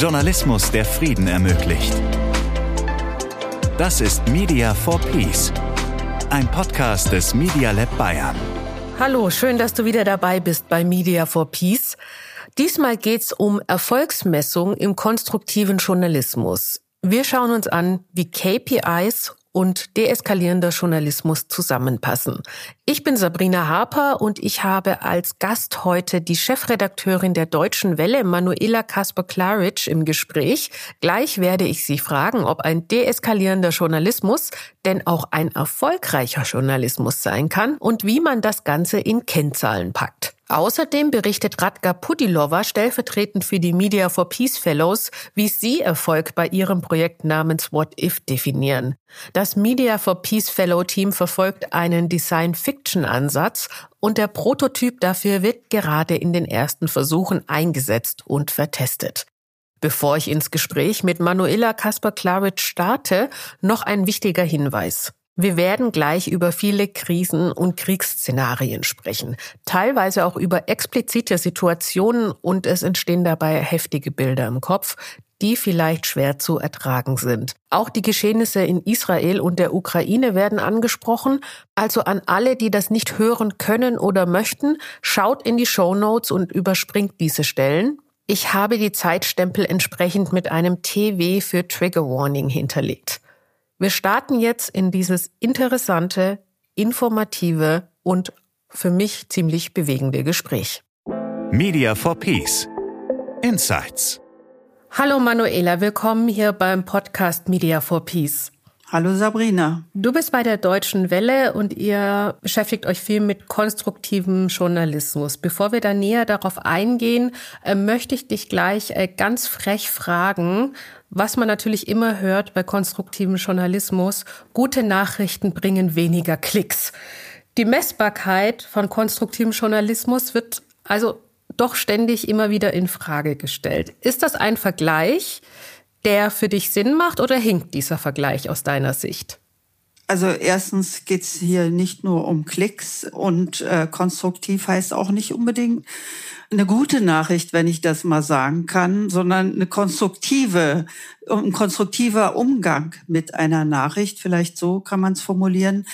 Journalismus, der Frieden ermöglicht. Das ist Media for Peace, ein Podcast des Media Lab Bayern. Hallo, schön, dass du wieder dabei bist bei Media for Peace. Diesmal geht's um Erfolgsmessung im konstruktiven Journalismus. Wir schauen uns an, wie KPIs und deeskalierender Journalismus zusammenpassen. Ich bin Sabrina Harper und ich habe als Gast heute die Chefredakteurin der Deutschen Welle, Manuela Kasper-Claridge, im Gespräch. Gleich werde ich sie fragen, ob ein deeskalierender Journalismus denn auch ein erfolgreicher Journalismus sein kann und wie man das Ganze in Kennzahlen packt. Außerdem berichtet Radka Pudilova stellvertretend für die Media for Peace Fellows, wie sie Erfolg bei ihrem Projekt namens What If definieren. Das Media for Peace Fellow Team verfolgt einen Design-Fiction-Ansatz und der Prototyp dafür wird gerade in den ersten Versuchen eingesetzt und vertestet. Bevor ich ins Gespräch mit Manuela Kasper-Claridge starte, noch ein wichtiger Hinweis. Wir werden gleich über viele Krisen- und Kriegsszenarien sprechen, teilweise auch über explizite Situationen und es entstehen dabei heftige Bilder im Kopf, die vielleicht schwer zu ertragen sind. Auch die Geschehnisse in Israel und der Ukraine werden angesprochen. Also an alle, die das nicht hören können oder möchten, schaut in die Shownotes und überspringt diese Stellen. Ich habe die Zeitstempel entsprechend mit einem TW für Triggerwarning hinterlegt. Wir starten jetzt in dieses interessante, informative und für mich ziemlich bewegende Gespräch. Media for Peace Insights. Hallo Manuela, willkommen hier beim Podcast Media for Peace. Hallo Sabrina. Du bist bei der Deutschen Welle und ihr beschäftigt euch viel mit konstruktivem Journalismus. Bevor wir da näher darauf eingehen, möchte ich dich gleich ganz frech fragen, was man natürlich immer hört bei konstruktivem Journalismus: gute Nachrichten bringen weniger Klicks. Die Messbarkeit von konstruktivem Journalismus wird also doch ständig immer wieder in Frage gestellt. Ist das ein Vergleich, der für dich Sinn macht, oder hinkt dieser Vergleich aus deiner Sicht? Also erstens geht es hier nicht nur um Klicks und konstruktiv heißt auch nicht unbedingt eine gute Nachricht, wenn ich das mal sagen kann, sondern ein konstruktiver Umgang mit einer Nachricht. Vielleicht so kann man es formulieren.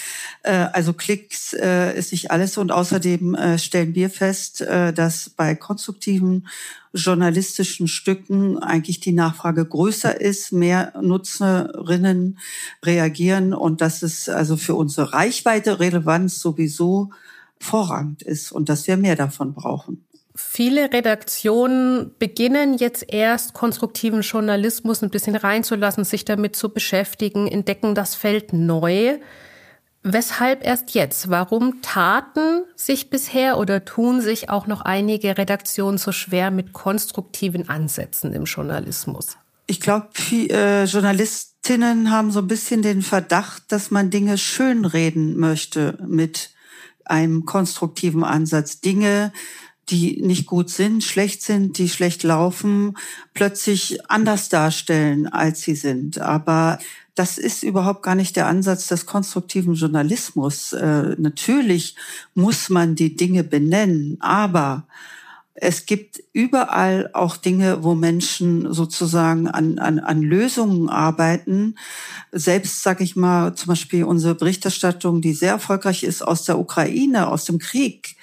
Also Klicks ist nicht alles und außerdem stellen wir fest, dass bei konstruktiven journalistischen Stücken eigentlich die Nachfrage größer ist, mehr Nutzerinnen reagieren und dass es also für unsere Reichweite, Relevanz sowieso vorrangig ist und dass wir mehr davon brauchen. Viele Redaktionen beginnen jetzt erst, konstruktiven Journalismus ein bisschen reinzulassen, sich damit zu beschäftigen, entdecken das Feld neu. Weshalb erst jetzt? Warum taten sich bisher oder tun sich auch noch einige Redaktionen so schwer mit konstruktiven Ansätzen im Journalismus? Ich glaube, Journalistinnen haben so ein bisschen den Verdacht, dass man Dinge schönreden möchte mit einem konstruktiven Ansatz. Dinge, die nicht gut sind, die schlecht laufen, plötzlich anders darstellen, als sie sind. Aber das ist überhaupt gar nicht der Ansatz des konstruktiven Journalismus. Natürlich muss man die Dinge benennen, aber es gibt überall auch Dinge, wo Menschen sozusagen an Lösungen arbeiten. Selbst, sage ich mal, zum Beispiel unsere Berichterstattung, die sehr erfolgreich ist aus der Ukraine, aus dem Krieg.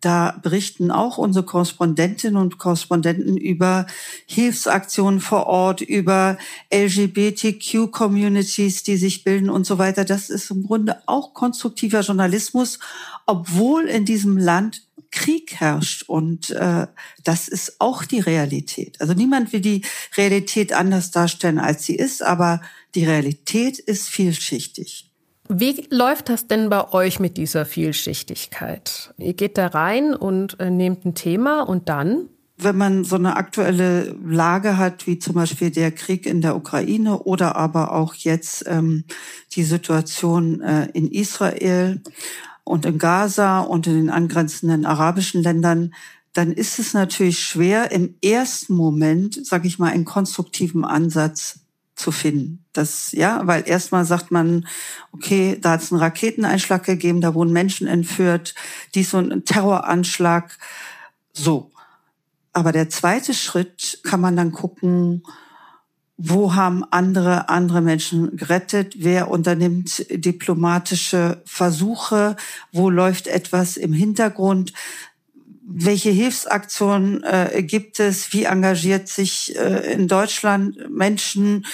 Da berichten auch unsere Korrespondentinnen und Korrespondenten über Hilfsaktionen vor Ort, über LGBTQ-Communities, die sich bilden und so weiter. Das ist im Grunde auch konstruktiver Journalismus, obwohl in diesem Land Krieg herrscht. Und das ist auch die Realität. Also niemand will die Realität anders darstellen, als sie ist, aber die Realität ist vielschichtig. Wie läuft das denn bei euch mit dieser Vielschichtigkeit? Ihr geht da rein und nehmt ein Thema und dann? Wenn man so eine aktuelle Lage hat, wie zum Beispiel der Krieg in der Ukraine oder aber auch jetzt die Situation in Israel und in Gaza und in den angrenzenden arabischen Ländern, dann ist es natürlich schwer, im ersten Moment, sage ich mal, einen konstruktiven Ansatz zu finden. Das, ja, weil erstmal sagt man, okay, da hat es einen Raketeneinschlag gegeben, da wurden Menschen entführt, dies und ein Terroranschlag. So. Aber der zweite Schritt kann man dann gucken, wo haben andere Menschen gerettet? Wer unternimmt diplomatische Versuche? Wo läuft etwas im Hintergrund? Welche Hilfsaktionen gibt es? Wie engagiert sich in Deutschland Menschen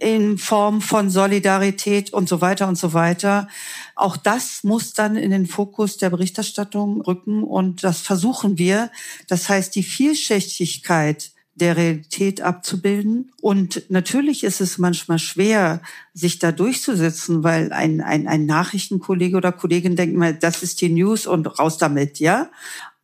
in Form von Solidarität und so weiter und so weiter? Auch das muss dann in den Fokus der Berichterstattung rücken und das versuchen wir. Das heißt, die Vielschichtigkeit der Realität abzubilden. Und natürlich ist es manchmal schwer, sich da durchzusetzen, weil ein Nachrichtenkollege oder Kollegin denkt immer, das ist die News und raus damit, ja.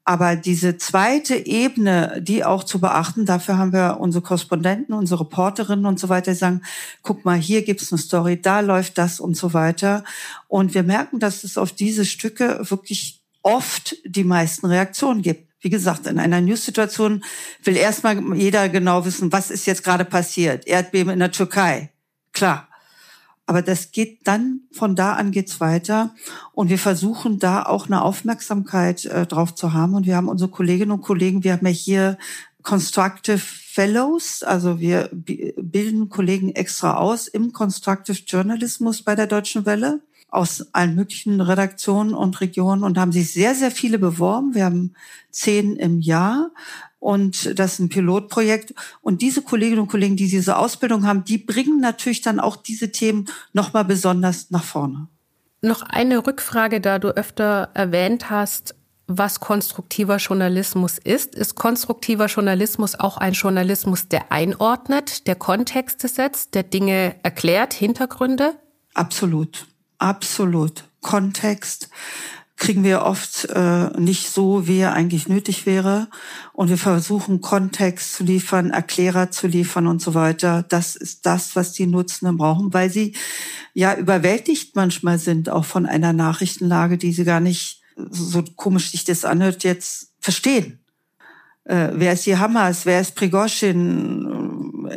Aber diese zweite Ebene, die auch zu beachten, dafür haben wir unsere Korrespondenten, unsere Reporterinnen und so weiter, die sagen, guck mal, hier gibt's eine Story, da läuft das und so weiter. Und wir merken, dass es auf diese Stücke wirklich oft die meisten Reaktionen gibt. Wie gesagt, in einer News-Situation will erstmal jeder genau wissen, was ist jetzt gerade passiert. Erdbeben in der Türkei, klar. Aber das geht dann, von da an geht's weiter. Und wir versuchen da auch eine Aufmerksamkeit drauf zu haben. Und wir haben unsere Kolleginnen und Kollegen, wir haben ja hier Constructive Fellows, also wir bilden Kollegen extra aus im Constructive Journalismus bei der Deutschen Welle aus allen möglichen Redaktionen und Regionen und haben sich sehr, sehr viele beworben. Wir haben 10 im Jahr und das ist ein Pilotprojekt. Und diese Kolleginnen und Kollegen, die diese Ausbildung haben, die bringen natürlich dann auch diese Themen nochmal besonders nach vorne. Noch eine Rückfrage, da du öfter erwähnt hast, was konstruktiver Journalismus ist. Ist konstruktiver Journalismus auch ein Journalismus, der einordnet, der Kontexte setzt, der Dinge erklärt, Hintergründe? Absolut. Kontext kriegen wir oft nicht so, wie er eigentlich nötig wäre. Und wir versuchen, Kontext zu liefern, Erklärer zu liefern und so weiter. Das ist das, was die Nutzenden brauchen, weil sie ja überwältigt manchmal sind, auch von einer Nachrichtenlage, die sie gar nicht, so komisch sich das anhört, jetzt verstehen. Wer ist die Hamas? Wer ist Prigozhin?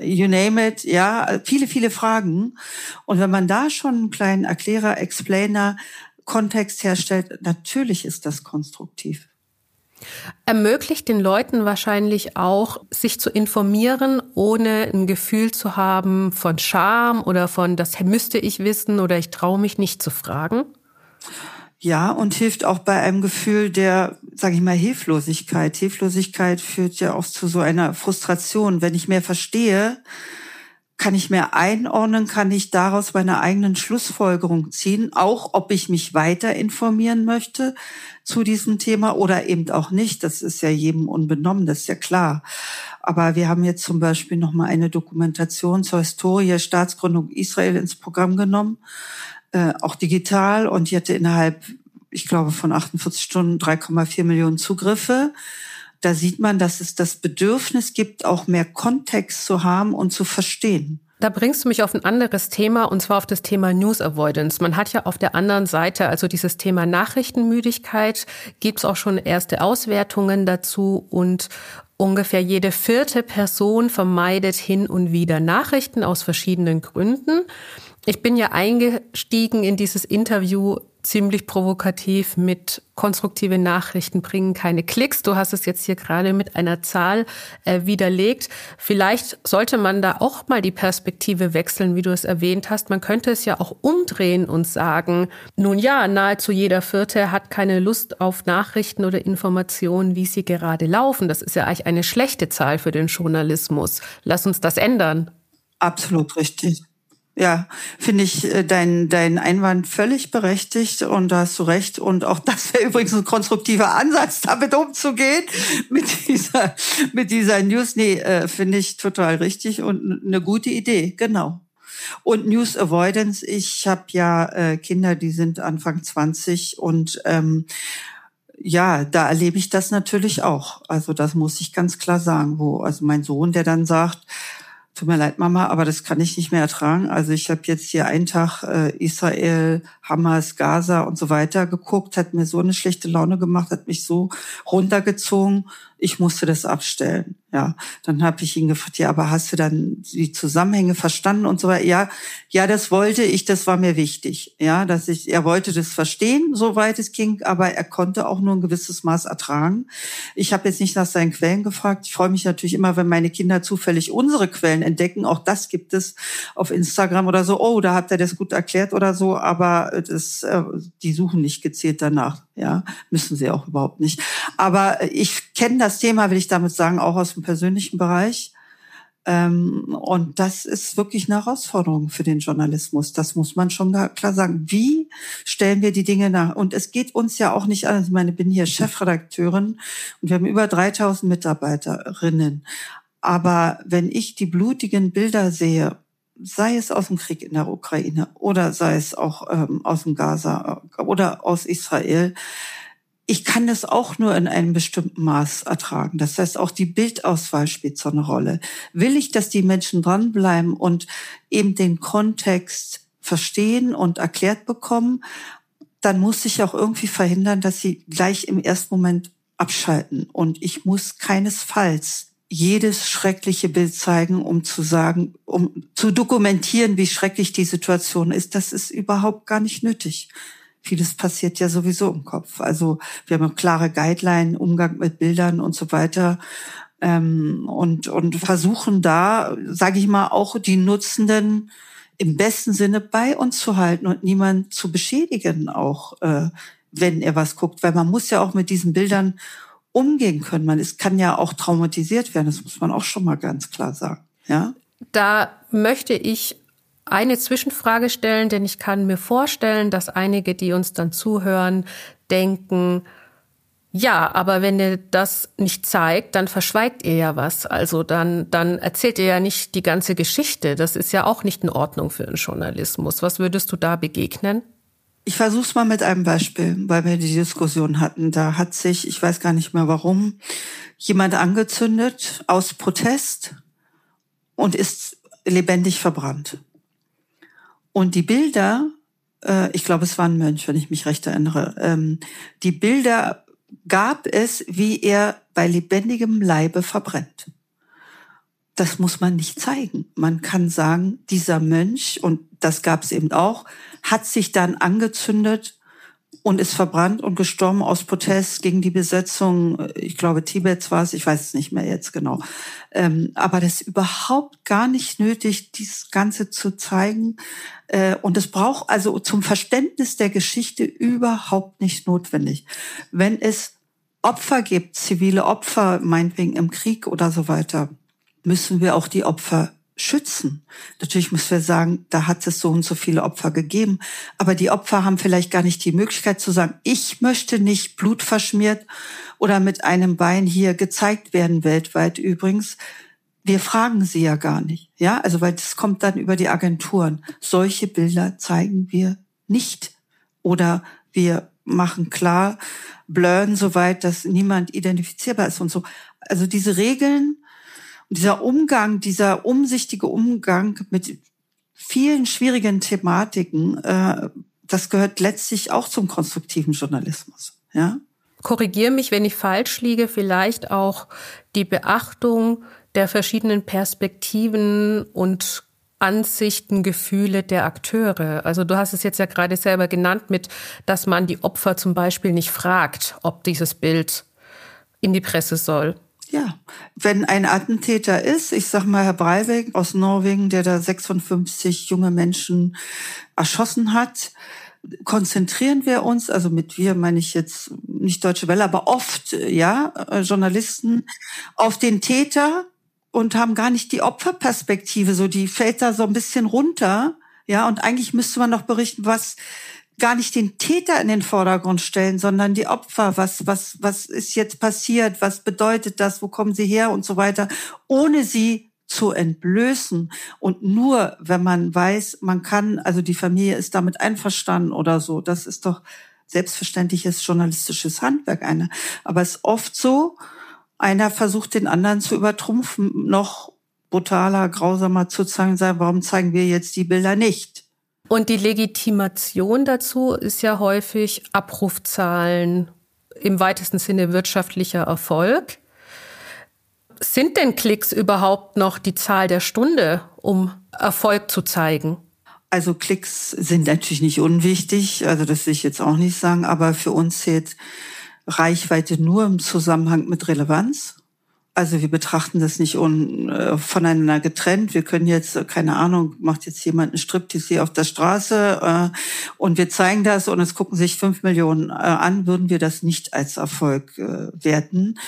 You name it. Ja, viele Fragen. Und wenn man da schon einen kleinen Erklärer, Explainer, Kontext herstellt, natürlich ist das konstruktiv. Ermöglicht den Leuten wahrscheinlich auch, sich zu informieren, ohne ein Gefühl zu haben von Scham oder von, das müsste ich wissen oder ich traue mich nicht zu fragen? Ja, und hilft auch bei einem Gefühl der, sage ich mal, Hilflosigkeit. Hilflosigkeit führt ja auch zu so einer Frustration. Wenn ich mehr verstehe, kann ich mehr einordnen, kann ich daraus meine eigenen Schlussfolgerungen ziehen, auch ob ich mich weiter informieren möchte zu diesem Thema oder eben auch nicht. Das ist ja jedem unbenommen, das ist ja klar. Aber wir haben jetzt zum Beispiel nochmal eine Dokumentation zur Historie Staatsgründung Israel ins Programm genommen. Auch digital, und die hatte innerhalb, ich glaube, von 48 Stunden 3,4 Millionen Zugriffe. Da sieht man, dass es das Bedürfnis gibt, auch mehr Kontext zu haben und zu verstehen. Da bringst du mich auf ein anderes Thema, und zwar auf das Thema News Avoidance. Man hat ja auf der anderen Seite, also dieses Thema Nachrichtenmüdigkeit, gibt es auch schon erste Auswertungen dazu, und ungefähr jede 4. Person vermeidet hin und wieder Nachrichten aus verschiedenen Gründen. Ich bin ja eingestiegen in dieses Interview ziemlich provokativ mit konstruktive Nachrichten bringen keine Klicks. Du hast es jetzt hier gerade mit einer Zahl widerlegt. Vielleicht sollte man da auch mal die Perspektive wechseln, wie du es erwähnt hast. Man könnte es ja auch umdrehen und sagen, nun ja, nahezu jeder 4. hat keine Lust auf Nachrichten oder Informationen, wie sie gerade laufen. Das ist ja eigentlich eine schlechte Zahl für den Journalismus. Lass uns das ändern. Absolut richtig. Ja, finde ich dein Einwand völlig berechtigt, und da hast du recht. Und auch das wäre übrigens ein konstruktiver Ansatz, damit umzugehen, mit dieser News. Nee, finde ich total richtig und eine gute Idee, genau. Und News Avoidance, ich habe ja Kinder, die sind Anfang 20, und ja, da erlebe ich das natürlich auch. Also das muss ich ganz klar sagen, also mein Sohn, der dann sagt, tut mir leid, Mama, aber das kann ich nicht mehr ertragen. Also ich habe jetzt hier einen Tag Israel, Hamas, Gaza und so weiter geguckt, hat mir so eine schlechte Laune gemacht, hat mich so runtergezogen, ich musste das abstellen. Ja, dann habe ich ihn gefragt, ja, aber hast du dann die Zusammenhänge verstanden und so weiter? Ja, das wollte ich, das war mir wichtig. Ja, er wollte das verstehen, soweit es ging, aber er konnte auch nur ein gewisses Maß ertragen. Ich habe jetzt nicht nach seinen Quellen gefragt. Ich freue mich natürlich immer, wenn meine Kinder zufällig unsere Quellen entdecken. Auch das gibt es auf Instagram oder so. Oh, da habt ihr das gut erklärt oder so, aber die suchen nicht gezielt danach. Ja, müssen sie auch überhaupt nicht. Aber ich kenne das Thema, will ich damit sagen, auch aus dem persönlichen Bereich. Und das ist wirklich eine Herausforderung für den Journalismus. Das muss man schon klar sagen. Wie stellen wir die Dinge nach? Und es geht uns ja auch nicht an. Ich meine, ich bin hier Chefredakteurin und wir haben über 3000 Mitarbeiterinnen. Aber wenn ich die blutigen Bilder sehe, sei es aus dem Krieg in der Ukraine oder sei es auch aus dem Gaza oder aus Israel, ich kann das auch nur in einem bestimmten Maß ertragen. Das heißt, auch die Bildauswahl spielt so eine Rolle. Will ich, dass die Menschen dranbleiben und eben den Kontext verstehen und erklärt bekommen, dann muss ich auch irgendwie verhindern, dass sie gleich im ersten Moment abschalten. Und ich muss keinesfalls jedes schreckliche Bild zeigen, um zu dokumentieren, wie schrecklich die Situation ist. Das ist überhaupt gar nicht nötig. Vieles passiert ja sowieso im Kopf. Also wir haben klare Guidelines, Umgang mit Bildern und so weiter und versuchen da, sage ich mal, auch die Nutzenden im besten Sinne bei uns zu halten und niemanden zu beschädigen, auch wenn er was guckt. Weil man muss ja auch mit diesen Bildern umgehen können. Es kann ja auch traumatisiert werden, das muss man auch schon mal ganz klar sagen. Ja? Da möchte ich eine Zwischenfrage stellen, denn ich kann mir vorstellen, dass einige, die uns dann zuhören, denken, ja, aber wenn ihr das nicht zeigt, dann verschweigt ihr ja was. Also dann erzählt ihr ja nicht die ganze Geschichte. Das ist ja auch nicht in Ordnung für den Journalismus. Was würdest du da begegnen? Ich versuche es mal mit einem Beispiel, weil wir die Diskussion hatten. Da hat sich, ich weiß gar nicht mehr warum, jemand angezündet aus Protest und ist lebendig verbrannt. Und die Bilder, ich glaube, es war ein Mönch, wenn ich mich recht erinnere, die Bilder gab es, wie er bei lebendigem Leibe verbrennt. Das muss man nicht zeigen. Man kann sagen, dieser Mönch, und das gab es eben auch, hat sich dann angezündet und ist verbrannt und gestorben aus Protest gegen die Besetzung, ich glaube, Tibets war es, ich weiß es nicht mehr jetzt genau. Aber das ist überhaupt gar nicht nötig, dieses Ganze zu zeigen. Und es braucht also zum Verständnis der Geschichte überhaupt nicht notwendig. Wenn es Opfer gibt, zivile Opfer, meinetwegen im Krieg oder so weiter, müssen wir auch die Opfer schützen. Natürlich müssen wir sagen, da hat es so und so viele Opfer gegeben. Aber die Opfer haben vielleicht gar nicht die Möglichkeit zu sagen, ich möchte nicht blutverschmiert oder mit einem Bein hier gezeigt werden, weltweit übrigens. Wir fragen sie ja gar nicht. Ja, also weil das kommt dann über die Agenturen. Solche Bilder zeigen wir nicht. Oder wir machen klar, blurren soweit, dass niemand identifizierbar ist und so. Also diese Regeln, dieser Umgang, dieser umsichtige Umgang mit vielen schwierigen Thematiken, das gehört letztlich auch zum konstruktiven Journalismus. Ja? Korrigiere mich, wenn ich falsch liege, vielleicht auch die Beachtung der verschiedenen Perspektiven und Ansichten, Gefühle der Akteure. Also du hast es jetzt ja gerade selber genannt, mit, dass man die Opfer zum Beispiel nicht fragt, ob dieses Bild in die Presse soll. Ja, wenn ein Attentäter ist, ich sag mal Herr Breivik aus Norwegen, der da 56 junge Menschen erschossen hat, konzentrieren wir uns, also mit wir meine ich jetzt nicht Deutsche Welle, aber oft, ja, Journalisten, auf den Täter und haben gar nicht die Opferperspektive, so die fällt da so ein bisschen runter, ja, und eigentlich müsste man noch berichten, was gar nicht den Täter in den Vordergrund stellen, sondern die Opfer. Was ist jetzt passiert? Was bedeutet das? Wo kommen sie her? Und so weiter. Ohne sie zu entblößen. Und nur, wenn man weiß, man kann, also die Familie ist damit einverstanden oder so. Das ist doch selbstverständliches journalistisches Handwerk. Aber es ist oft so, einer versucht den anderen zu übertrumpfen, noch brutaler, grausamer zu zeigen, warum zeigen wir jetzt die Bilder nicht? Und die Legitimation dazu ist ja häufig Abrufzahlen, im weitesten Sinne wirtschaftlicher Erfolg. Sind denn Klicks überhaupt noch die Zahl der Stunde, um Erfolg zu zeigen? Also Klicks sind natürlich nicht unwichtig, also das will ich jetzt auch nicht sagen, aber für uns zählt Reichweite nur im Zusammenhang mit Relevanz. Also wir betrachten das nicht voneinander getrennt. Wir können jetzt, keine Ahnung, macht jetzt jemand einen Striptease auf der Straße und wir zeigen das und es gucken sich 5 Millionen an, würden wir das nicht als Erfolg werten,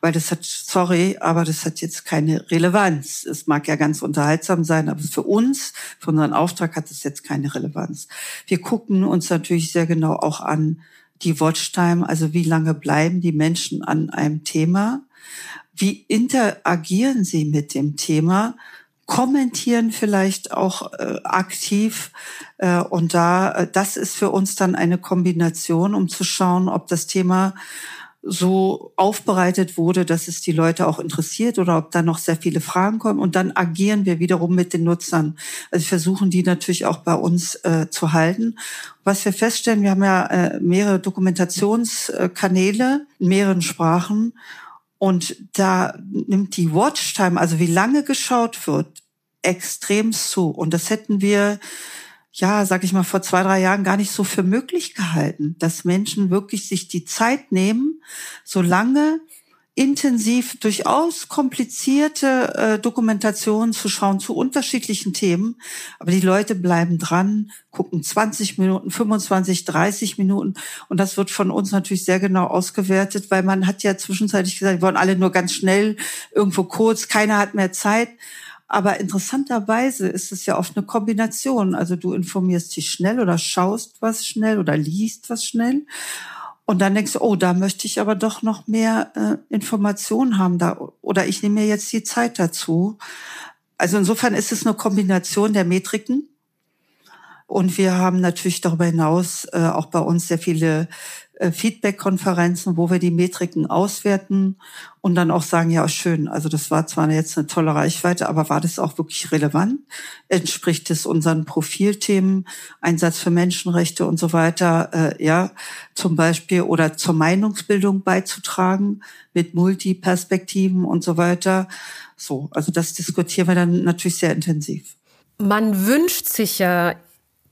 weil das hat, sorry, aber das hat jetzt keine Relevanz. Es mag ja ganz unterhaltsam sein, aber für uns, für unseren Auftrag hat es jetzt keine Relevanz. Wir gucken uns natürlich sehr genau auch an die Watchtime, also wie lange bleiben die Menschen an einem Thema, wie interagieren sie mit dem Thema, kommentieren vielleicht auch aktiv und das ist für uns dann eine Kombination, um zu schauen, ob das Thema so aufbereitet wurde, dass es die Leute auch interessiert oder ob da noch sehr viele Fragen kommen und dann agieren wir wiederum mit den Nutzern. Also wir versuchen die natürlich auch bei uns zu halten. Was wir feststellen, wir haben ja mehrere Dokumentationskanäle in mehreren Sprachen. Und da nimmt die Watchtime, also wie lange geschaut wird, extrem zu. Und das hätten wir, vor 2-3 Jahren gar nicht so für möglich gehalten, dass Menschen wirklich sich die Zeit nehmen, so lange intensiv, durchaus komplizierte Dokumentationen zu schauen zu unterschiedlichen Themen. Aber die Leute bleiben dran, gucken 20 Minuten, 25, 30 Minuten. Und das wird von uns natürlich sehr genau ausgewertet, weil man hat ja zwischenzeitlich gesagt, wir wollen alle nur ganz schnell, irgendwo kurz, keiner hat mehr Zeit. Aber interessanterweise ist es ja oft eine Kombination. Also du informierst dich schnell oder schaust was schnell oder liest was schnell. Und dann denkst du, oh, da möchte ich aber doch noch mehr Informationen haben da, oder ich nehme mir jetzt die Zeit dazu. Also insofern ist es eine Kombination der Metriken. Und wir haben natürlich darüber hinaus auch bei uns sehr viele Feedback-Konferenzen, wo wir die Metriken auswerten und dann auch sagen, ja, schön, also das war zwar jetzt eine tolle Reichweite, aber war das auch wirklich relevant? Entspricht es unseren Profilthemen, Einsatz für Menschenrechte und so weiter, zum Beispiel, oder zur Meinungsbildung beizutragen mit Multiperspektiven und so weiter. So, also das diskutieren wir dann natürlich sehr intensiv. Man wünscht sich ja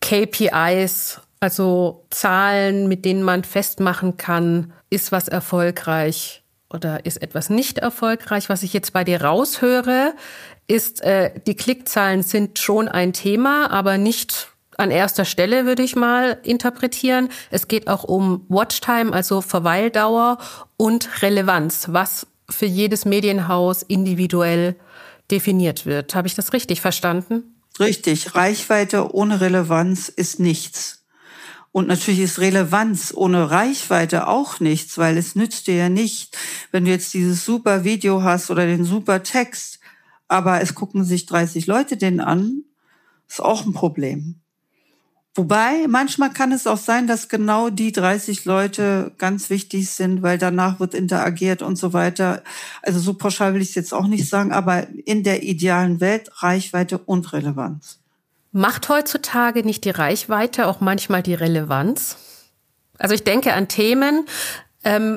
KPIs, also Zahlen, mit denen man festmachen kann, ist was erfolgreich oder ist etwas nicht erfolgreich. Was ich jetzt bei dir raushöre, ist, die Klickzahlen sind schon ein Thema, aber nicht an erster Stelle, würde ich mal interpretieren. Es geht auch um Watchtime, also Verweildauer und Relevanz, was für jedes Medienhaus individuell definiert wird. Habe ich das richtig verstanden? Richtig. Reichweite ohne Relevanz ist nichts. Und natürlich ist Relevanz ohne Reichweite auch nichts, weil es nützt dir ja nicht, wenn du jetzt dieses super Video hast oder den super Text, aber es gucken sich 30 Leute den an, ist auch ein Problem. Wobei, manchmal kann es auch sein, dass genau die 30 Leute ganz wichtig sind, weil danach wird interagiert und so weiter. Also so pauschal will ich es jetzt auch nicht sagen, aber in der idealen Welt Reichweite und Relevanz. Macht heutzutage nicht die Reichweite auch manchmal die Relevanz? Also ich denke an Themen,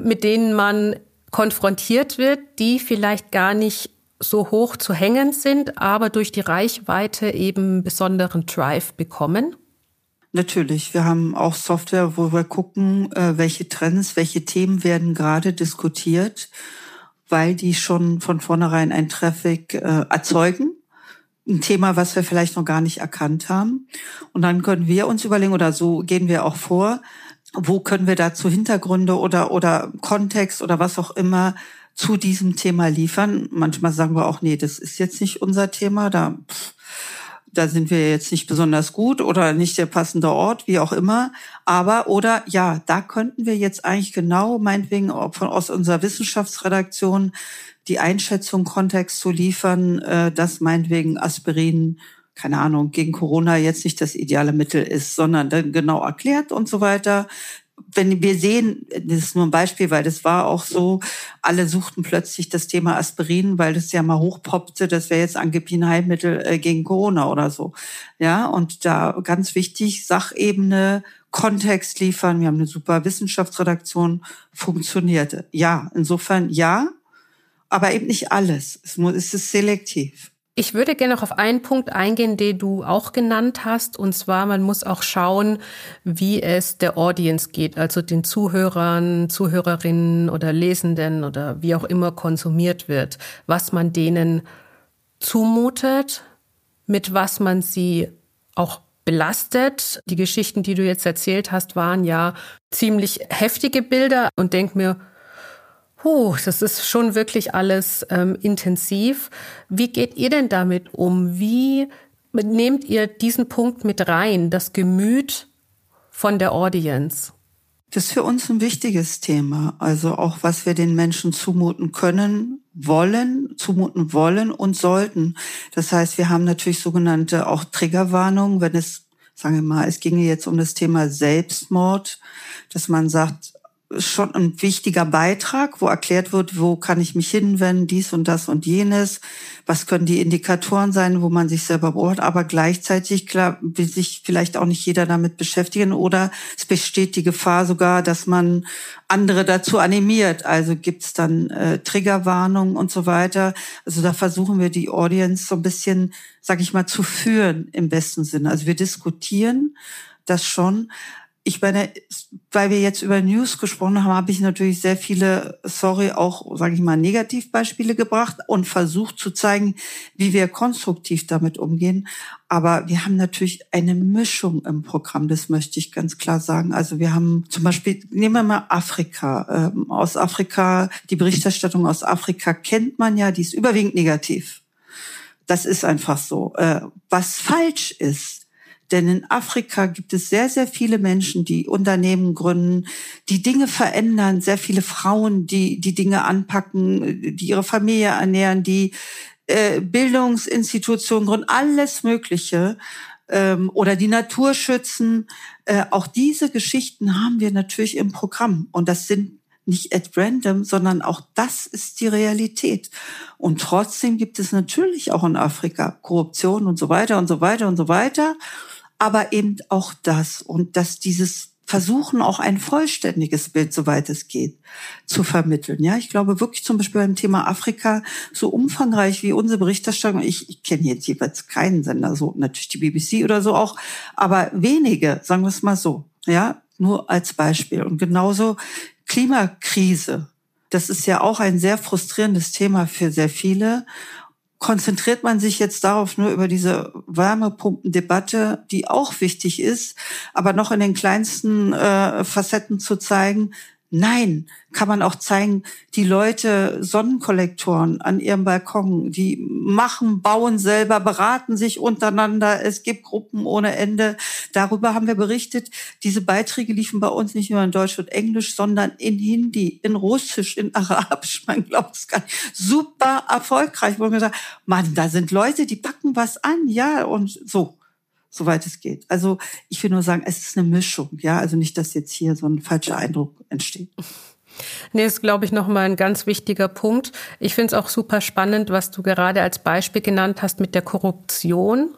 mit denen man konfrontiert wird, die vielleicht gar nicht so hoch zu hängen sind, aber durch die Reichweite eben besonderen Drive bekommen. Natürlich, wir haben auch Software, wo wir gucken, welche Trends, welche Themen werden gerade diskutiert, weil die schon von vornherein einen Traffic erzeugen. Ein Thema, was wir vielleicht noch gar nicht erkannt haben. Und dann können wir uns überlegen, oder so gehen wir auch vor, wo können wir dazu Hintergründe oder Kontext oder was auch immer zu diesem Thema liefern. Manchmal sagen wir auch, nee, das ist jetzt nicht unser Thema, da sind wir jetzt nicht besonders gut oder nicht der passende Ort, wie auch immer. Da könnten wir jetzt eigentlich genau, meinetwegen aus unserer Wissenschaftsredaktion, die Einschätzung, Kontext zu liefern, dass meinetwegen Aspirin, keine Ahnung, gegen Corona jetzt nicht das ideale Mittel ist, sondern dann genau erklärt und so weiter. Wenn wir sehen, das ist nur ein Beispiel, weil das war auch so, alle suchten plötzlich das Thema Aspirin, weil das ja mal hochpoppte, das wäre jetzt angeblich ein Heilmittel gegen Corona oder so. Ja, und da ganz wichtig, Sachebene, Kontext liefern. Wir haben eine super Wissenschaftsredaktion, funktionierte. Ja, insofern ja. aber eben nicht alles. Es ist selektiv. Ich würde gerne noch auf einen Punkt eingehen, den du auch genannt hast. Und zwar, man muss auch schauen, wie es der Audience geht, also den Zuhörern, Zuhörerinnen oder Lesenden oder wie auch immer konsumiert wird. Was man denen zumutet, mit was man sie auch belastet. Die Geschichten, die du jetzt erzählt hast, waren ja ziemlich heftige Bilder. Und denk mir, das ist schon wirklich alles intensiv. Wie geht ihr denn damit um? Wie nehmt ihr diesen Punkt mit rein, das Gemüt von der Audience? Das ist für uns ein wichtiges Thema. Also auch, was wir den Menschen zumuten wollen und sollten. Das heißt, wir haben natürlich sogenannte auch Triggerwarnungen, wenn es, sagen wir mal, es ginge jetzt um das Thema Selbstmord, dass man sagt, schon ein wichtiger Beitrag, wo erklärt wird, wo kann ich mich hinwenden, dies und das und jenes, was können die Indikatoren sein, wo man sich selber beobachtet, aber gleichzeitig klar, will sich vielleicht auch nicht jeder damit beschäftigen oder es besteht die Gefahr sogar, dass man andere dazu animiert, also gibt's dann Triggerwarnungen und so weiter, also da versuchen wir die Audience so ein bisschen, sag ich mal, zu führen im besten Sinne, also wir diskutieren das schon. Ich meine, weil wir jetzt über News gesprochen haben, habe ich natürlich sehr viele, auch, sage ich mal, Negativbeispiele gebracht und versucht zu zeigen, wie wir konstruktiv damit umgehen. Aber wir haben natürlich eine Mischung im Programm, das möchte ich ganz klar sagen. Also wir haben zum Beispiel, nehmen wir mal Afrika. Aus Afrika, die Berichterstattung aus Afrika kennt man ja, die ist überwiegend negativ. Das ist einfach so. Was falsch ist, denn in Afrika gibt es sehr, sehr viele Menschen, die Unternehmen gründen, die Dinge verändern, sehr viele Frauen, die Dinge anpacken, die ihre Familie ernähren, die Bildungsinstitutionen gründen, alles Mögliche. Oder die Natur schützen. Auch diese Geschichten haben wir natürlich im Programm. Und das sind nicht at random, sondern auch das ist die Realität. Und trotzdem gibt es natürlich auch in Afrika Korruption und so weiter und so weiter und so weiter. Aber eben auch das und dass dieses Versuchen, auch ein vollständiges Bild, soweit es geht, zu vermitteln. Ja, ich glaube wirklich zum Beispiel beim Thema Afrika, so umfangreich wie unsere Berichterstattung, ich kenne jetzt jeweils keinen Sender, so natürlich die BBC oder so auch, aber wenige, sagen wir es mal so, ja, nur als Beispiel. Und genauso Klimakrise, das ist ja auch ein sehr frustrierendes Thema für sehr viele. Konzentriert man sich jetzt darauf nur über diese Wärmepumpendebatte, die auch wichtig ist, aber noch in den kleinsten Facetten zu zeigen, nein, kann man auch zeigen, die Leute Sonnenkollektoren an ihrem Balkon, die machen, bauen selber, beraten sich untereinander, es gibt Gruppen ohne Ende. Darüber haben wir berichtet. Diese Beiträge liefen bei uns nicht nur in Deutsch und Englisch, sondern in Hindi, in Russisch, in Arabisch, man glaubt es gar nicht. Super erfolgreich, wo man gesagt hat, Mann, da sind Leute, die packen was an, ja, und so. Soweit es geht. Also ich will nur sagen, es ist eine Mischung, ja, also nicht, dass jetzt hier so ein falscher Eindruck entsteht. Nee, ist, glaube ich, nochmal ein ganz wichtiger Punkt. Ich finde es auch super spannend, was du gerade als Beispiel genannt hast mit der Korruption,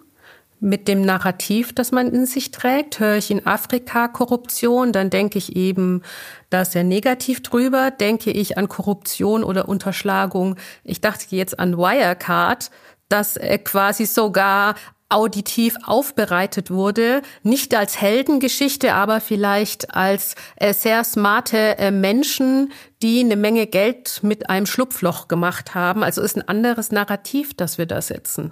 mit dem Narrativ, das man in sich trägt. Höre ich in Afrika Korruption, dann denke ich eben, da ist ja negativ drüber, denke ich an Korruption oder Unterschlagung. Ich dachte jetzt an Wirecard, dass quasi sogar auditiv aufbereitet wurde, nicht als Heldengeschichte, aber vielleicht als sehr smarte Menschen, die eine Menge Geld mit einem Schlupfloch gemacht haben. Also ist ein anderes Narrativ, das wir da setzen.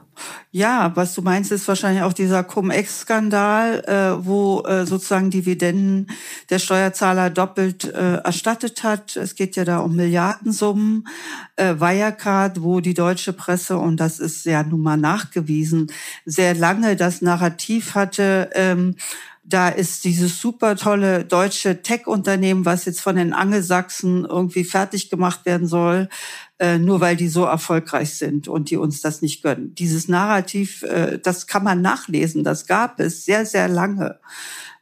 Ja, was du meinst, ist wahrscheinlich auch dieser Cum-Ex-Skandal, wo sozusagen Dividenden der Steuerzahler doppelt erstattet hat. Es geht ja da um Milliardensummen. Wirecard, wo die deutsche Presse, und das ist ja nun mal nachgewiesen, sehr lange das Narrativ hatte, da ist dieses super tolle deutsche Tech-Unternehmen, was jetzt von den Angelsachsen irgendwie fertig gemacht werden soll, nur weil die so erfolgreich sind und die uns das nicht gönnen. Dieses Narrativ, das kann man nachlesen, das gab es sehr, sehr lange.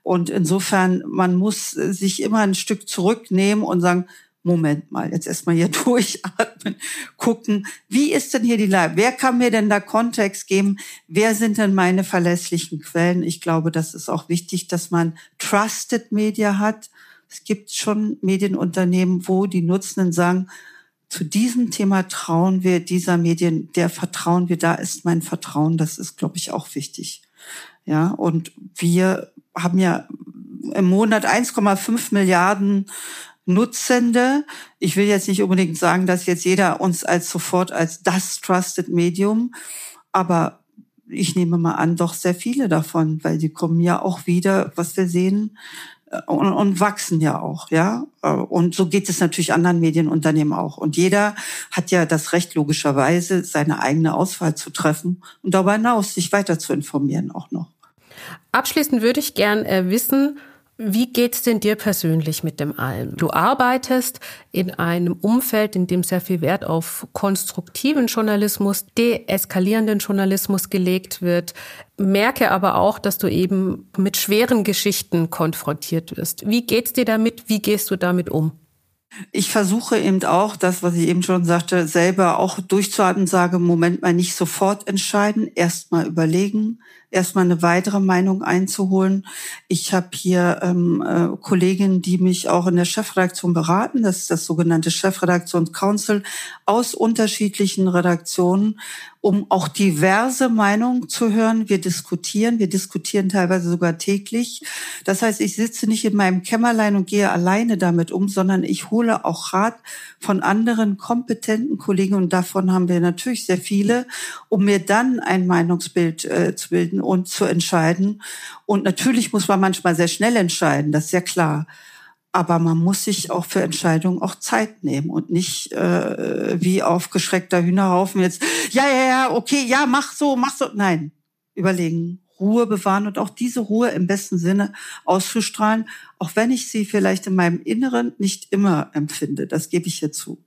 Und insofern, man muss sich immer ein Stück zurücknehmen und sagen, Moment mal, jetzt erstmal hier durchatmen, gucken, wie ist denn hier die Lage? Wer kann mir denn da Kontext geben? Wer sind denn meine verlässlichen Quellen? Ich glaube, das ist auch wichtig, dass man Trusted Media hat. Es gibt schon Medienunternehmen, wo die Nutzenden sagen, zu diesem Thema trauen wir dieser Medien, der vertrauen wir, da ist mein Vertrauen, das ist, glaube ich, auch wichtig. Ja, und wir haben ja im Monat 1,5 Milliarden Nutzende. Ich will jetzt nicht unbedingt sagen, dass jetzt jeder uns als sofort als das Trusted Medium, aber ich nehme mal an, doch sehr viele davon, weil die kommen ja auch wieder, was wir sehen, und wachsen ja auch, ja. Und so geht es natürlich anderen Medienunternehmen auch. Und jeder hat ja das Recht, logischerweise seine eigene Auswahl zu treffen und darüber hinaus sich weiter zu informieren auch noch. Abschließend würde ich gern wissen, wie geht's denn dir persönlich mit dem allem? Du arbeitest in einem Umfeld, in dem sehr viel Wert auf konstruktiven Journalismus, deeskalierenden Journalismus gelegt wird. Merke aber auch, dass du eben mit schweren Geschichten konfrontiert wirst. Wie geht's dir damit? Wie gehst du damit um? Ich versuche eben auch, das, was ich eben schon sagte, selber auch durchzuhalten, sage, Moment mal, nicht sofort entscheiden, erst mal überlegen, erst mal eine weitere Meinung einzuholen. Ich habe hier Kolleginnen, die mich auch in der Chefredaktion beraten, das ist das sogenannte Chefredaktions-Council, aus unterschiedlichen Redaktionen, um auch diverse Meinungen zu hören. Wir diskutieren teilweise sogar täglich. Das heißt, ich sitze nicht in meinem Kämmerlein und gehe alleine damit um, sondern ich hole auch Rat von anderen kompetenten Kollegen, und davon haben wir natürlich sehr viele, um mir dann ein Meinungsbild zu bilden und zu entscheiden. Und natürlich muss man manchmal sehr schnell entscheiden, das ist ja klar. Aber man muss sich auch für Entscheidungen auch Zeit nehmen und nicht wie aufgeschreckter Hühnerhaufen jetzt, ja, okay, ja, mach so. Nein, überlegen, Ruhe bewahren und auch diese Ruhe im besten Sinne auszustrahlen, auch wenn ich sie vielleicht in meinem Inneren nicht immer empfinde, das gebe ich hier zu.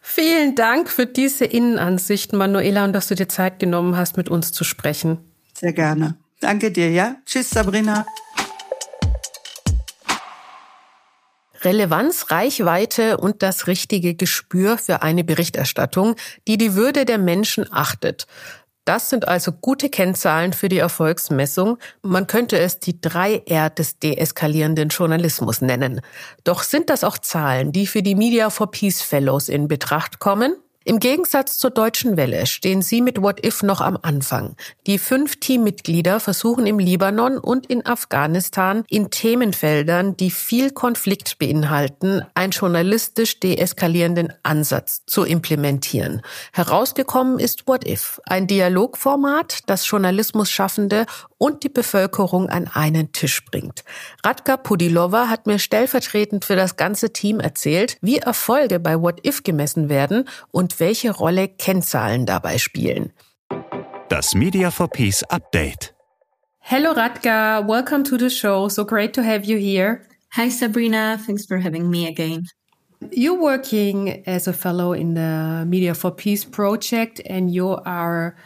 Vielen Dank für diese Innenansichten, Manuela, und dass du dir Zeit genommen hast, mit uns zu sprechen. Sehr gerne. Danke dir, ja. Tschüss, Sabrina. Relevanz, Reichweite und das richtige Gespür für eine Berichterstattung, die die Würde der Menschen achtet. Das sind also gute Kennzahlen für die Erfolgsmessung. Man könnte es die 3R des deeskalierenden Journalismus nennen. Doch sind das auch Zahlen, die für die Media for Peace Fellows in Betracht kommen? Im Gegensatz zur Deutschen Welle stehen sie mit What If noch am Anfang. Die 5 Teammitglieder versuchen im Libanon und in Afghanistan in Themenfeldern, die viel Konflikt beinhalten, einen journalistisch deeskalierenden Ansatz zu implementieren. Herausgekommen ist What If, ein Dialogformat, das Journalismusschaffende und die Bevölkerung an einen Tisch bringt. Radka Pudilova hat mir stellvertretend für das ganze Team erzählt, wie Erfolge bei What If gemessen werden und welche Rolle Kennzahlen dabei spielen. Das Media for Peace Update. Hello Radka, welcome to the show. So great to have you here. Hi Sabrina, thanks for having me again. You're working as a fellow in the Media for Peace project and you are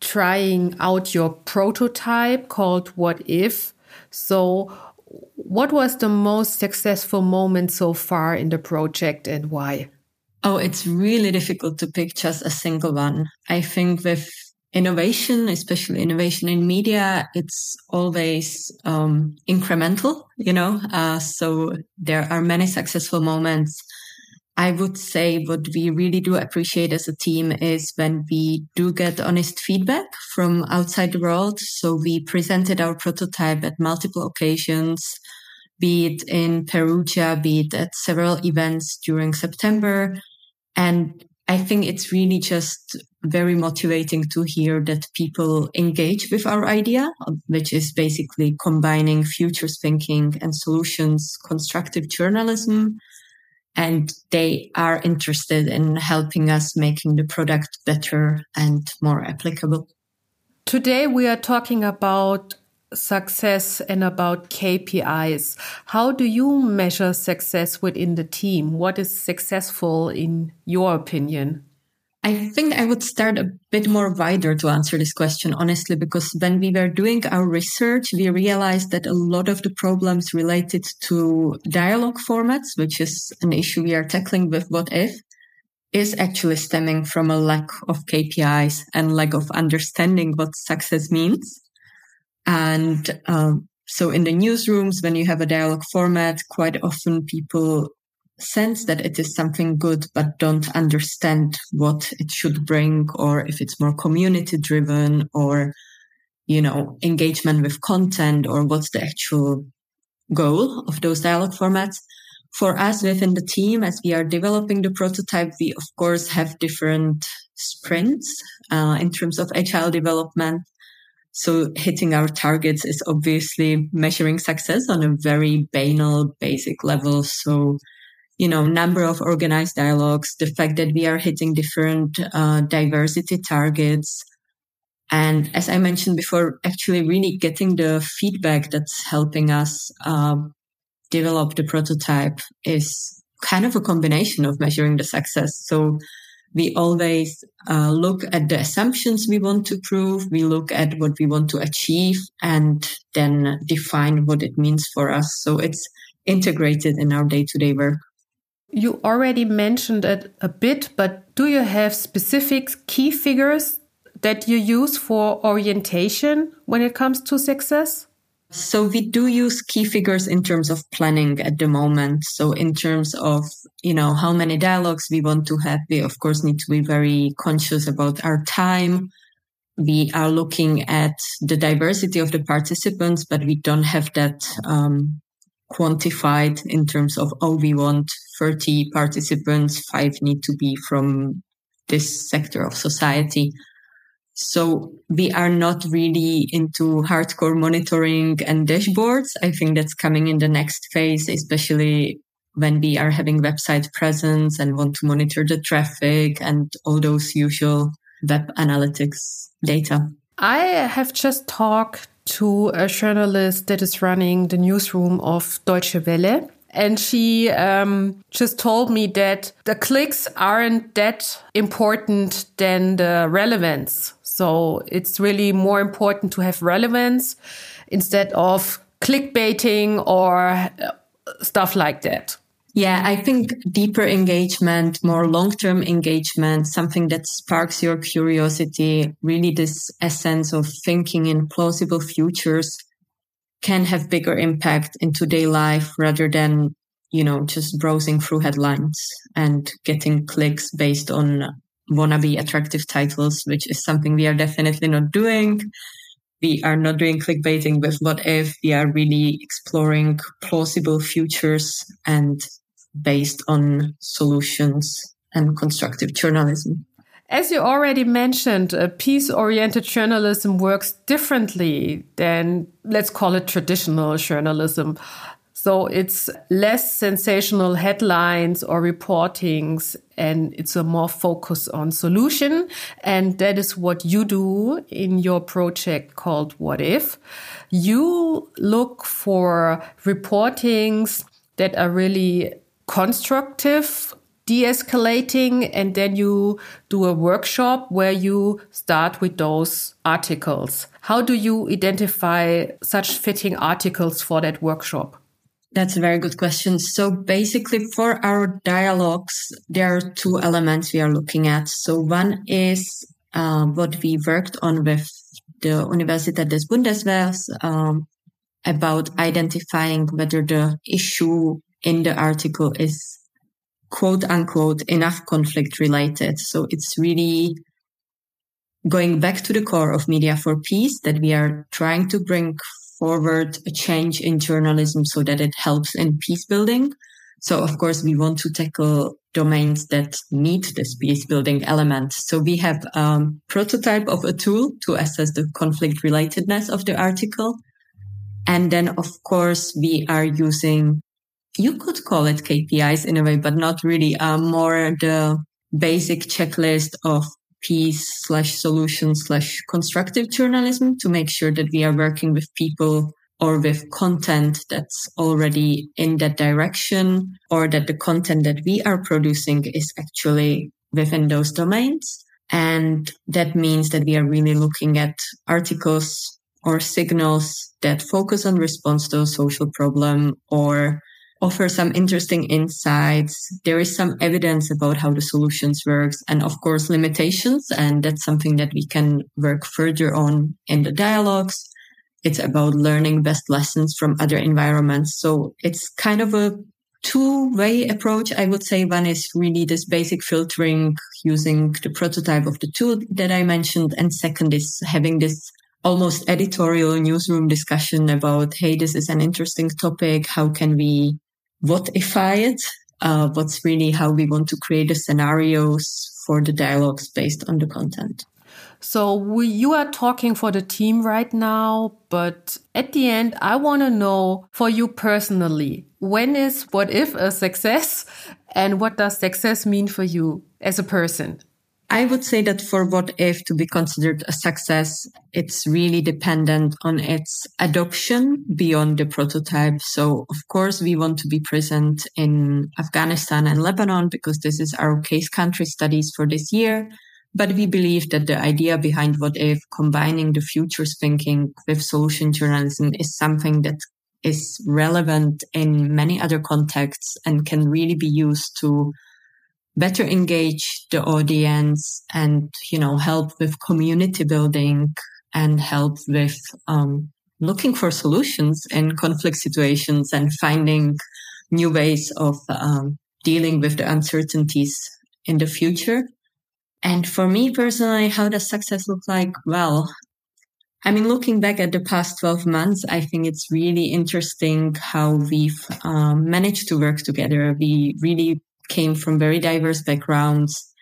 trying out your prototype called What If. So what was the most successful moment so far in the project and why? Oh, it's really difficult to pick just a single one. I think with innovation, especially innovation in media, it's always incremental, you know. So there are many successful moments. I would say what we really do appreciate as a team is when we do get honest feedback from outside the world. So we presented our prototype at multiple occasions, be it in Perugia, be it at several events during September. And I think it's really just very motivating to hear that people engage with our idea, which is basically combining futures thinking and solutions, constructive journalism. And they are interested in helping us making the product better and more applicable. Today we are talking about success and about KPIs. How do you measure success within the team? What is successful in your opinion? I think I would start a bit more wider to answer this question, honestly, because when we were doing our research, we realized that a lot of the problems related to dialogue formats, which is an issue we are tackling with What If, is actually stemming from a lack of KPIs and lack of understanding what success means. And so in the newsrooms, when you have a dialogue format, quite often people sense that it is something good, but don't understand what it should bring, or if it's more community-driven, or, you know, engagement with content, or what's the actual goal of those dialogue formats. For us within the team, as we are developing the prototype, we of course have different sprints in terms of agile development. So hitting our targets is obviously measuring success on a very banal, basic level. So, you know, number of organized dialogues, the fact that we are hitting different diversity targets. And as I mentioned before, actually really getting the feedback that's helping us develop the prototype is kind of a combination of measuring the success. So we always look at the assumptions we want to prove, we look at what we want to achieve, and then define what it means for us. So it's integrated in our day-to-day work. You already mentioned it a bit, but do you have specific key figures that you use for orientation when it comes to success? So we do use key figures in terms of planning at the moment. So in terms of, you know, how many dialogues we want to have, we of course need to be very conscious about our time. We are looking at the diversity of the participants, but we don't have that quantified in terms of, oh, we want 30 participants, 5 need to be from this sector of society. So we are not really into hardcore monitoring and dashboards. I think that's coming in the next phase, especially when we are having website presence and want to monitor the traffic and all those usual web analytics data. I have just talked to a journalist that is running the newsroom of Deutsche Welle. And she just told me that the clicks aren't that important than the relevance. So it's really more important to have relevance instead of clickbaiting or stuff like that. Yeah, I think deeper engagement, more long-term engagement, something that sparks your curiosity, really this essence of thinking in plausible futures can have bigger impact in today's life rather than, you know, just browsing through headlines and getting clicks based on wannabe attractive titles, which is something we are definitely not doing. We are not doing clickbaiting with What If. We are really exploring plausible futures and based on solutions and constructive journalism. As you already mentioned, peace-oriented journalism works differently than, let's call it, traditional journalism. So it's less sensational headlines or reportings, and it's a more focus on solution. And that is what you do in your project called What If. You look for reportings that are really constructive, deescalating, and then you do a workshop where you start with those articles. How do you identify such fitting articles for that workshop? That's a very good question. So basically for our dialogues, there are two elements we are looking at. So one is what we worked on with the Universität des Bundeswehrs about identifying whether the issue in the article is quote unquote enough conflict related. So it's really going back to the core of Media for Peace, that we are trying to bring forward a change in journalism so that it helps in peace building. So of course we want to tackle domains that need this peace building element. So we have a prototype of a tool to assess the conflict relatedness of the article. And then of course we are using, you could call it KPIs in a way, but not really, more the basic checklist of peace/solution/constructive journalism to make sure that we are working with people or with content that's already in that direction, or that the content that we are producing is actually within those domains. And that means that we are really looking at articles or signals that focus on response to a social problem or offer some interesting insights. There is some evidence about how the solutions works, and of course limitations. And that's something that we can work further on in the dialogues. It's about learning best lessons from other environments. So it's kind of a two-way approach, I would say. One is really this basic filtering using the prototype of the tool that I mentioned. And second is having this almost editorial newsroom discussion about, hey, this is an interesting topic. How can we what-ify it? What's really how we want to create the scenarios for the dialogues based on the content. So you are talking for the team right now, but at the end, I want to know for you personally, when is What If a success and what does success mean for you as a person? I would say that for What If to be considered a success, it's really dependent on its adoption beyond the prototype. So, of course, we want to be present in Afghanistan and Lebanon because this is our case country studies for this year. But we believe that the idea behind What If, combining the futures thinking with social journalism, is something that is relevant in many other contexts and can really be used to better engage the audience and, you know, help with community building and help with looking for solutions in conflict situations and finding new ways of dealing with the uncertainties in the future. And for me personally, how does success look like? Well, I mean, looking back at the past 12 months, I think it's really interesting how we've managed to work together. We really came from very diverse backgrounds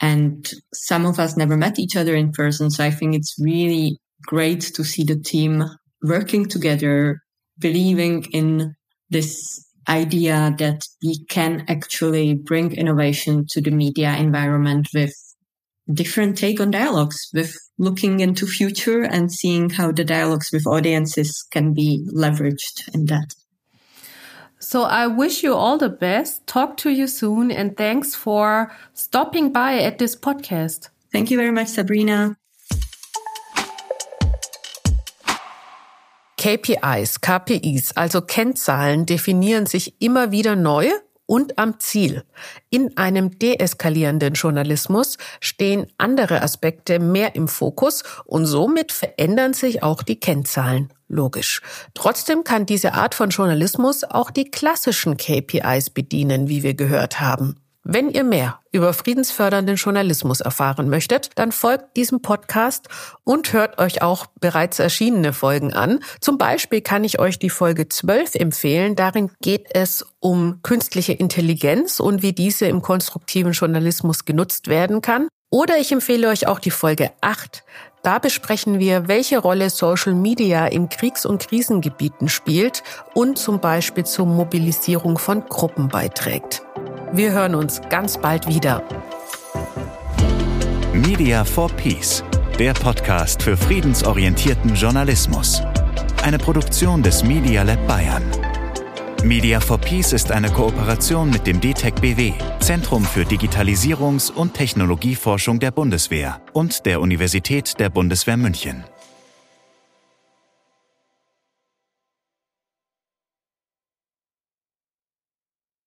and some of us never met each other in person. So I think it's really great to see the team working together, believing in this idea that we can actually bring innovation to the media environment with different take on dialogues, with looking into future and seeing how the dialogues with audiences can be leveraged in that. So I wish you all the best. Talk to you soon. And thanks for stopping by at this podcast. Thank you very much, Sabrina. KPIs, KPIs, also Kennzahlen, definieren sich immer wieder neu und am Ziel. In einem deeskalierenden Journalismus stehen andere Aspekte mehr im Fokus und somit verändern sich auch die Kennzahlen. Logisch. Trotzdem kann diese Art von Journalismus auch die klassischen KPIs bedienen, wie wir gehört haben. Wenn ihr mehr über friedensfördernden Journalismus erfahren möchtet, dann folgt diesem Podcast und hört euch auch bereits erschienene Folgen an. Zum Beispiel kann ich euch die Folge 12 empfehlen. Darin geht es um künstliche Intelligenz und wie diese im konstruktiven Journalismus genutzt werden kann. Oder ich empfehle euch auch die Folge 8. Da besprechen wir, welche Rolle Social Media in Kriegs- und Krisengebieten spielt und zum Beispiel zur Mobilisierung von Gruppen beiträgt. Wir hören uns ganz bald wieder. Media for Peace, der Podcast für friedensorientierten Journalismus. Eine Produktion des Media Lab Bayern. Media for Peace ist eine Kooperation mit dem DTEC-BW, Zentrum für Digitalisierungs- und Technologieforschung der Bundeswehr und der Universität der Bundeswehr München.